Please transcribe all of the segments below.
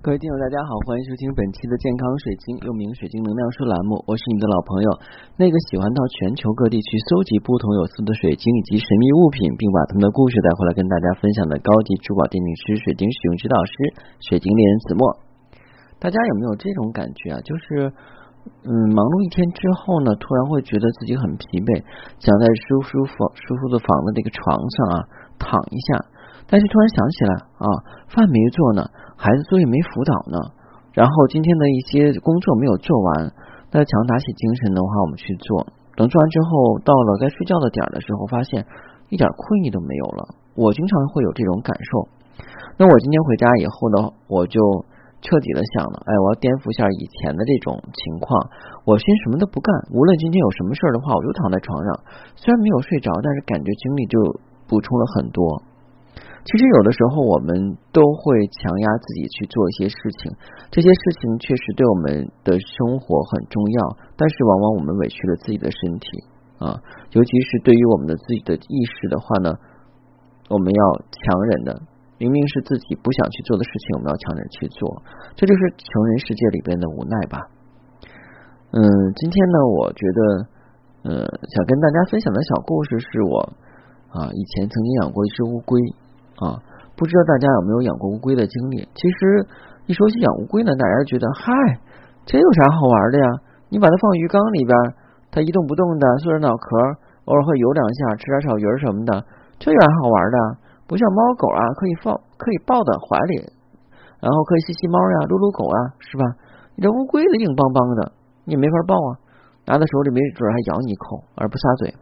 各位听友大家好，欢迎收听本期的健康水晶，又名水晶能量书栏目。我是你的老朋友，那个喜欢到全球各地去搜集不同有色的水晶以及神秘物品，并把他们的故事带回来跟大家分享的高级珠宝鉴定师、水晶使用指导师、水晶猎人子墨。大家有没有这种感觉啊？就是忙碌一天之后呢，突然会觉得自己很疲惫，想在舒服的房子这个床上啊躺一下，但是突然想起来啊，饭没做呢，孩子作业没辅导呢，然后今天的一些工作没有做完，那强打起精神的话我们去做，等做完之后到了该睡觉的点的时候，发现一点困意都没有了。我经常会有这种感受。那我今天回家以后呢，我就彻底的想了，我要颠覆一下以前的这种情况，我先什么都不干，无论今天有什么事的话，我就躺在床上，虽然没有睡着，但是感觉精力就补充了很多。其实有的时候我们都会强压自己去做一些事情，这些事情确实对我们的生活很重要，但是往往我们委屈了自己的身体啊，尤其是对于我们的自己的意识的话呢，我们要强忍的，明明是自己不想去做的事情，我们要强忍去做，这就是成人世界里边的无奈吧。今天呢，我觉得想跟大家分享的小故事是我以前曾经养过一只乌龟不知道大家有没有养过乌龟的经历。其实一说起养乌龟呢，大家觉得嗨，这有啥好玩的呀，你把它放鱼缸里边，它一动不动的缩着脑壳，偶尔会游两下，吃点小鱼什么的，这有啥好玩的，不像猫狗啊，可以抱到怀里，然后可以吸吸猫呀，撸撸狗啊，是吧？你这乌龟的硬邦邦的，你没法抱啊，拿到手里没准还咬你一口而不撒嘴。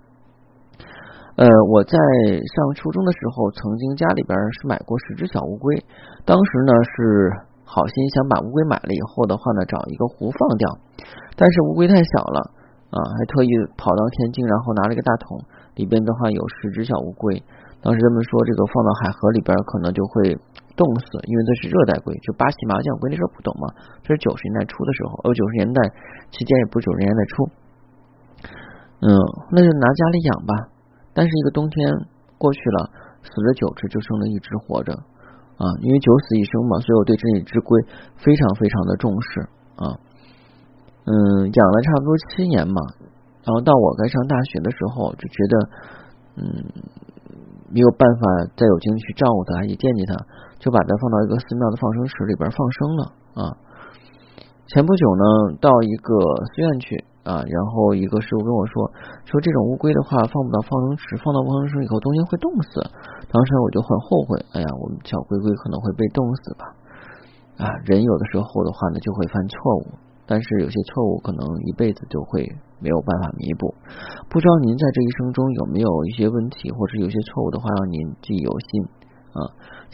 我在上初中的时候，曾经家里边是买过10只小乌龟，当时呢是好心想把乌龟买了以后的话呢，找一个湖放掉，但是乌龟太小了还特意跑到天津，然后拿了一个大桶，里边的话有10只小乌龟。当时他们说这个放到海河里边可能就会冻死，因为这是热带龟，就巴西麻将龟那时候不懂嘛，这是90年代初的时候，90年代期间也不是90年代初，那就拿家里养吧。但是一个冬天过去了，死了9只，就剩了1只活着因为9死1生嘛，所以我对这一只龟非常非常的重视养了差不多7年嘛，然后到我该上大学的时候，就觉得没有办法再有精力去照顾它也惦记它，就把它放到一个寺庙的放生池里边放生了前不久呢，到一个寺院去然后一个师傅跟我说这种乌龟的话放不到放生池，放到放生池以后东西会冻死。当时我就很后悔，我们小龟龟可能会被冻死吧人有的时候的话呢就会犯错误，但是有些错误可能一辈子就会没有办法弥补。不知道您在这一生中有没有一些问题或者有些错误的话让您记忆犹新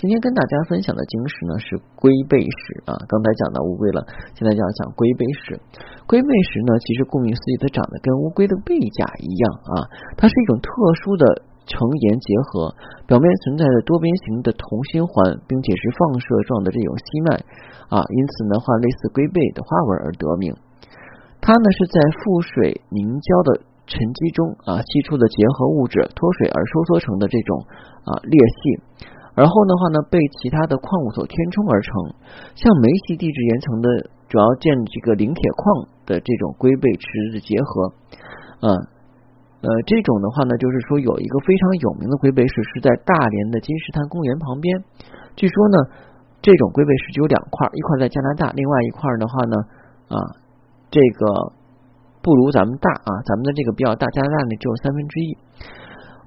今天跟大家分享的晶石呢是龟背石刚才讲到乌龟了，现在就要讲龟背石。龟背石呢，其实顾名思义，它长得跟乌龟的背甲一样它是一种特殊的呈岩结合，表面存在着多边形的同心环，并且是放射状的这种吸脉因此呢话类似龟背的花纹而得名。它呢是在覆水凝胶的沉积中析出的结合物质脱水而收缩成的这种裂隙，而后的话呢被其他的矿物所填充而成，像梅西地质岩层的主要建这个磷铁矿的这种龟背石的结合这种的话呢，就是说有一个非常有名的龟背石是在大连的金石滩公园旁边，据说呢这种龟背石就有2块，一块在加拿大，另外一块的话呢这个不如咱们大咱们的这个比较大，加拿大呢只有1/3。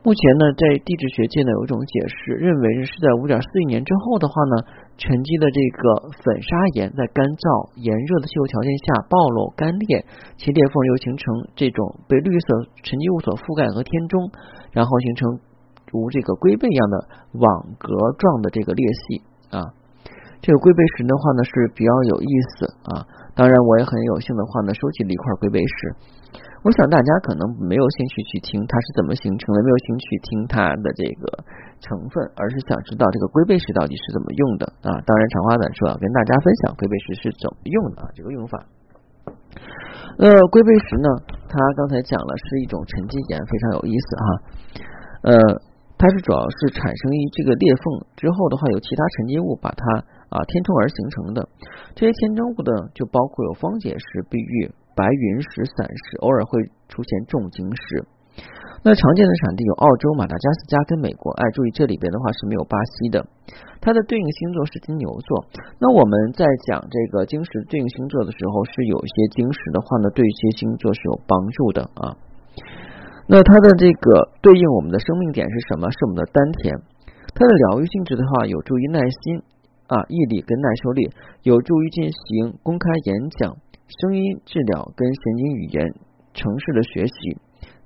目前呢，在地质学界呢有一种解释，认为是在5.41年之后的话呢，沉积的这个粉砂岩在干燥炎热的气候条件下暴露干裂，其裂缝又形成这种被绿色沉积物所覆盖和填充，然后形成如这个龟背一样的网格状的这个裂隙这个龟背石的话呢是比较有意思当然我也很有幸的话呢收集了一块龟背石。我想大家可能没有兴趣去听它是怎么形成的，没有兴趣听它的这个成分，而是想知道这个龟背石到底是怎么用的当然长话短说跟大家分享龟背石是怎么用的这个用法。龟背石呢，它刚才讲了是一种沉积岩，非常有意思它是主要是产生于这个裂缝之后的话，有其他沉积物把它填充而形成的。这些填充物呢，就包括有方解石、碧玉、白云石、散石，偶尔会出现重晶石。那常见的产地有澳洲、马达加斯加跟美国。哎，注意这里边的话是没有巴西的。它的对应星座是金牛座。那我们在讲这个晶石对应星座的时候，是有一些晶石的话呢，对一些星座是有帮助的啊。那它的这个对应我们的生命点是什么？是我们的丹田。它的疗愈性质的话，有助于耐心毅力跟耐受力，有助于进行公开演讲、声音治疗跟神经语言程式的学习。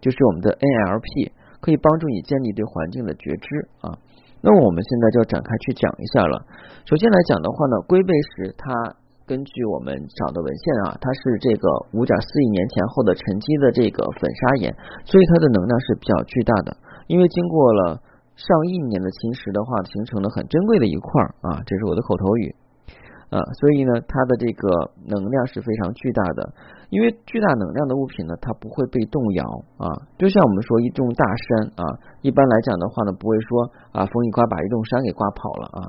就是我们的 NLP 可以帮助你建立对环境的觉知啊。那我们现在就展开去讲一下了。首先来讲的话呢，龟背石它根据我们找的文献啊，它是这个 5.41 年前后的沉积的这个粉砂岩，所以它的能量是比较巨大的。因为经过了上亿年的侵蚀的话，形成了很珍贵的一块啊，这是我的口头语。所以呢，它的这个能量是非常巨大的。因为巨大能量的物品呢，它不会被动摇啊。就像我们说一种大山啊，一般来讲的话呢，不会说风一刮把一栋山给刮跑了啊，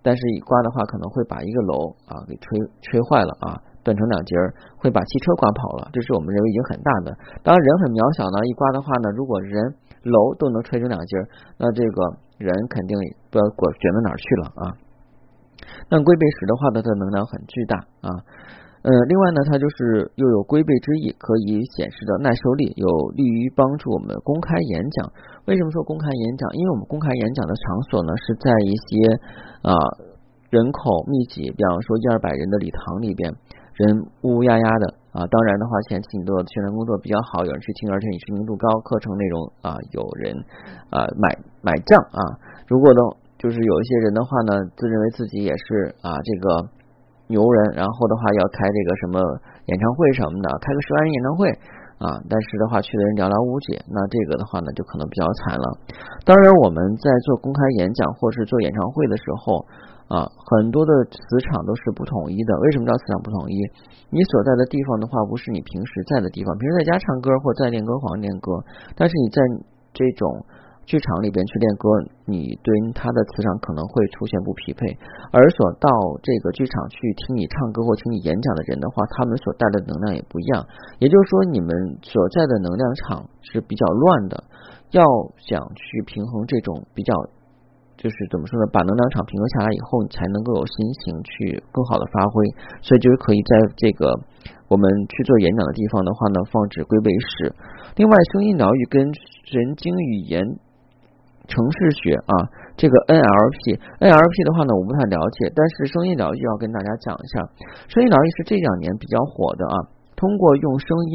但是一刮的话可能会把一个楼给吹坏了啊，断成两截，会把汽车刮跑了，这是我们认为已经很大的。当然人很渺小呢，一刮的话呢，如果人楼都能吹成两截，那这个人肯定不知道卷到哪儿去了啊。那龟背石的话呢，它的能量很巨大啊。另外呢，它就是又有龟背之意，可以显示的耐受力，有利于帮助我们公开演讲。为什么说公开演讲？因为我们公开演讲的场所呢，是在一些人口密集，比方说100-200人的礼堂里边，人乌压压的啊。当然的话，前期你做宣传工作比较好，有人去听，而且你知名度高，课程内容有人买账啊。如果呢，就是有一些人的话呢，自认为自己也是这个牛人，然后的话要开这个什么演唱会什么的，开个10万人演唱会但是的话去的人寥寥无几，那这个的话呢就可能比较惨了。当然我们在做公开演讲或是做演唱会的时候很多的磁场都是不统一的。为什么叫磁场不统一？你所在的地方的话不是你平时在的地方，平时在家唱歌或在练歌房练歌，但是你在这种剧场里边去练歌，你对它的磁场可能会出现不匹配。而所到这个剧场去听你唱歌或听你演讲的人的话，他们所带的能量也不一样。也就是说，你们所在的能量场是比较乱的。要想去平衡这种比较，就是怎么说呢，把能量场平衡下来以后，你才能够有心情去更好的发挥。所以就是可以在这个我们去做演讲的地方的话呢，放置龟背石。另外，声音疗愈跟神经语言程式学这个 NLP 的话呢，我不太了解，但是声音疗愈要跟大家讲一下。声音疗愈是这两年比较火的通过用声音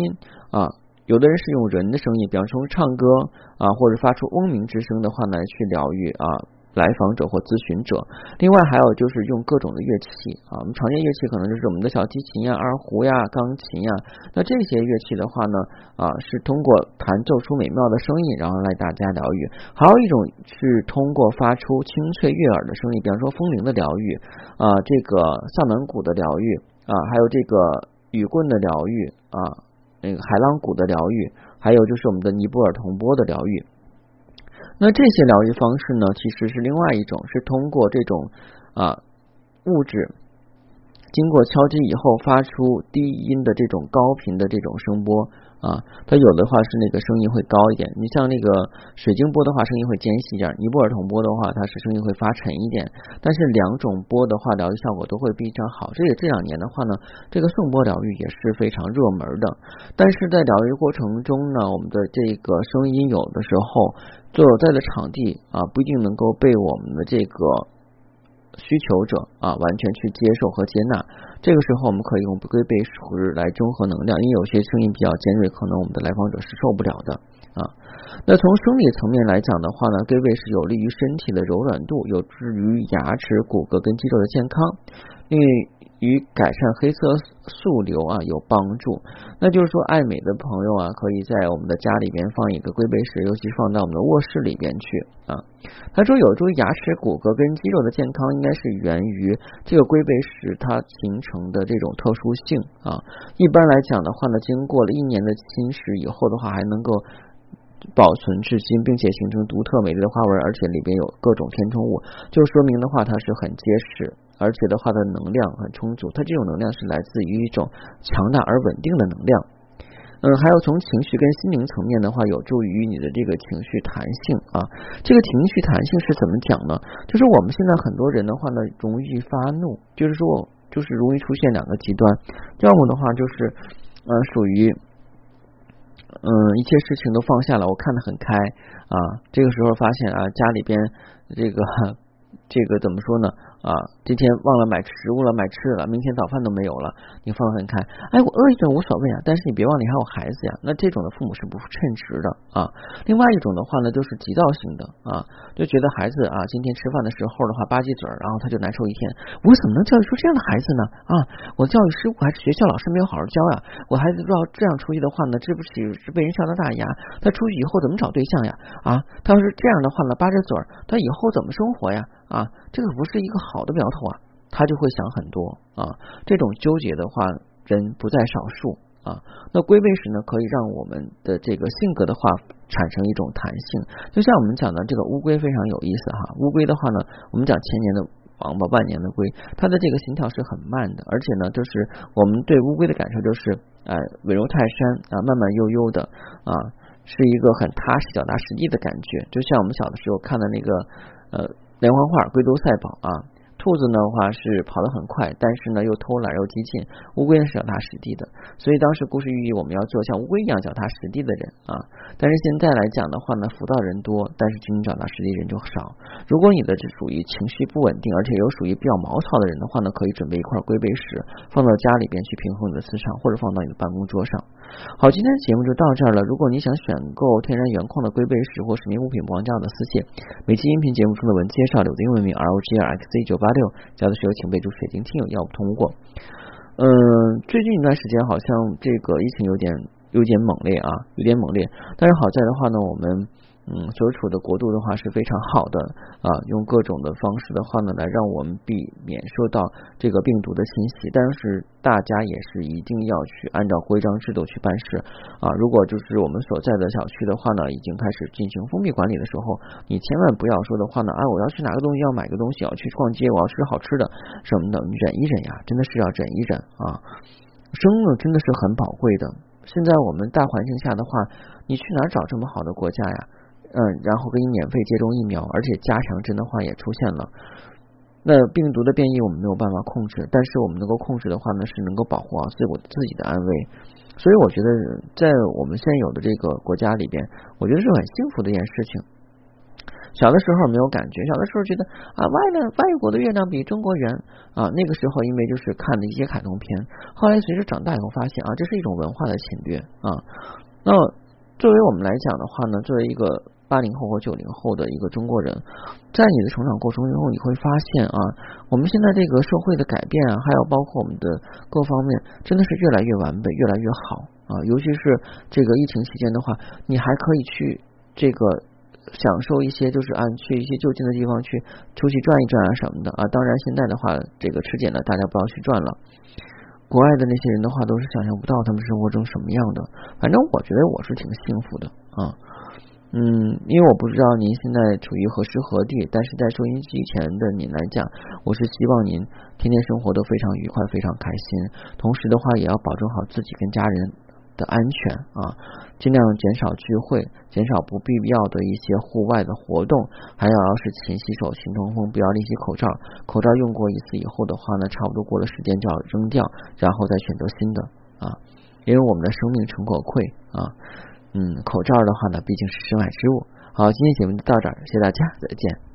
有的人是用人的声音，比方说唱歌或者发出嗡鸣之声的话呢，去疗愈来访者或咨询者。另外还有就是用各种的乐器我们常见乐器可能就是我们的小提琴呀、二胡呀、钢琴呀。那这些乐器的话呢是通过弹奏出美妙的声音，然后来大家疗愈。还有一种是通过发出清脆悦耳的声音，比方说风铃的疗愈这个萨满鼓的疗愈还有这个雨棍的疗愈那个海浪鼓的疗愈，还有就是我们的尼泊尔铜钵的疗愈。那这些疗愈方式呢，其实是另外一种，是通过这种物质经过敲击以后发出低音的这种高频的这种声波它有的话是那个声音会高一点。你像那个水晶波的话，声音会尖细一点；尼泊尔铜波的话，它是声音会发沉一点。但是两种波的话，疗愈效果都会比较好。这两年的话呢，这个颂钵疗愈也是非常热门的。但是在疗愈过程中呢，我们的这个声音有的时候所在的场地不一定能够被我们的这个需求者完全去接受和接纳。这个时候我们可以用龟背石来中和能量，因为有些声音比较尖锐，可能我们的来访者是受不了的那从生理层面来讲的话呢，龟背石有利于身体的柔软度，有助于牙齿、骨骼跟肌肉的健康，因为与改善黑色素瘤有帮助。那就是说，爱美的朋友可以在我们的家里边放一个龟背石，尤其是放到我们的卧室里边去他说有助于牙齿、骨骼跟肌肉的健康，应该是源于这个龟背石它形成的这种特殊性一般来讲的话呢，经过了1年的侵蚀以后的话，还能够保存至今，并且形成独特美丽的花纹，而且里边有各种填充物，就说明的话它是很结实，而且的话它的能量很充足，它这种能量是来自于一种强大而稳定的能量。还有从情绪跟心灵层面的话，有助于你的这个情绪弹性啊。这个情绪弹性是怎么讲呢？就是我们现在很多人的话呢，容易发怒，就是说就是容易出现两个极端。要么的话就是属于一切事情都放下了，我看得很开啊。这个时候发现啊，家里边这个怎么说呢？啊，今天忘了买食物了，买吃的了，明天早饭都没有了，你放得很开。哎，我饿一顿无所谓啊，但是你别忘了你还有孩子呀。那这种的父母是不称职的啊。另外一种的话呢，就是急躁型的啊，就觉得孩子啊，今天吃饭的时候的话吧唧嘴，然后他就难受一天。我怎么能教育出这样的孩子呢？啊，我教育失误还是学校老师没有好好教呀？我孩子不知道这样出去的话呢，这不是被人笑到大牙？他出去以后怎么找对象呀？啊，他要是这样的话呢，吧唧嘴，他以后怎么生活呀？啊，这个不是一个好的苗头啊，他就会想很多啊。这种纠结的话，人不在少数啊。那归位时呢，可以让我们的这个性格的话产生一种弹性。就像我们讲的这个乌龟非常有意思哈。乌龟的话呢，我们讲前年的王八，半年的龟，它的这个心跳是很慢的，而且呢，就是我们对乌龟的感受就是稳如泰山啊，慢慢悠悠的啊，是一个很踏实、脚踏实地的感觉。就像我们小的时候看的那个连环画龟兔赛跑啊，兔子呢的话是跑得很快，但是呢又偷懒又激进，乌龟是脚踏实地的。所以当时故事寓意我们要做像乌龟一样脚踏实地的人啊。但是现在来讲的话呢，浮躁人多，但是真正脚踏实地人就少。如果你的是属于情绪不稳定，而且有属于比较毛躁的人的话呢，可以准备一块龟背石放到家里边去平衡你的磁场，或者放到你的办公桌上。好，今天的节目就到这儿了。如果你想选购天然原矿的龟背石或是名物品王家的丝线，每期音频节目中的文介绍柳的英文名 ROGRXC986，加的时候请备注水晶听友，要不通过。最近一段时间好像这个疫情有点猛烈啊，有点猛烈。但是好在的话呢，我们所处的国度的话是非常好的啊，用各种的方式的话呢，来让我们避免受到这个病毒的侵袭。但是大家也是一定要去按照规章制度去办事啊。如果就是我们所在的小区的话呢，已经开始进行封闭管理的时候，你千万不要说的话呢，我要去哪个东西，要买个东西，要去逛街，我要吃好吃的什么的，忍一忍呀，真的是要忍一忍啊。生命真的是很宝贵的。现在我们大环境下的话，你去哪找这么好的国家呀？然后给你免费接种疫苗，而且加强针的话也出现了。那病毒的变异我们没有办法控制，但是我们能够控制的话呢，是能够保护好自己的安危。所以我觉得在我们现有的这个国家里边，我觉得是很幸福的一件事情。小的时候没有感觉，小的时候觉得啊，外国的月亮比中国圆啊。那个时候因为就是看的一些卡通片，后来随着长大以后发现啊，这是一种文化的侵略啊。那作为我们来讲的话呢，作为一个80后和90后的一个中国人，在你的成长过程中你会发现啊，我们现在这个社会的改变啊，还有包括我们的各方面，真的是越来越完备，越来越好啊。尤其是这个疫情期间的话，你还可以去这个享受一些，就是去一些就近的地方去出去转一转啊什么的啊。当然现在的话，这个吃碱呢，大家不要去转了。国外的那些人的话，都是想象不到他们生活中什么样的。反正我觉得我是挺幸福的啊。因为我不知道您现在处于何时何地，但是在收音机前的您来讲，我是希望您天天生活都非常愉快，非常开心。同时的话，也要保证好自己跟家人的安全啊，尽量减少聚会，减少不必要的一些户外的活动，还要是勤洗手、勤通风，不要吝惜口罩。口罩用过一次以后的话呢，差不多过了时间就要扔掉，然后再选择新的啊，因为我们的生命诚可贵啊。口罩的话呢，毕竟是身外之物。好，今天节目就到这儿，谢谢大家，再见。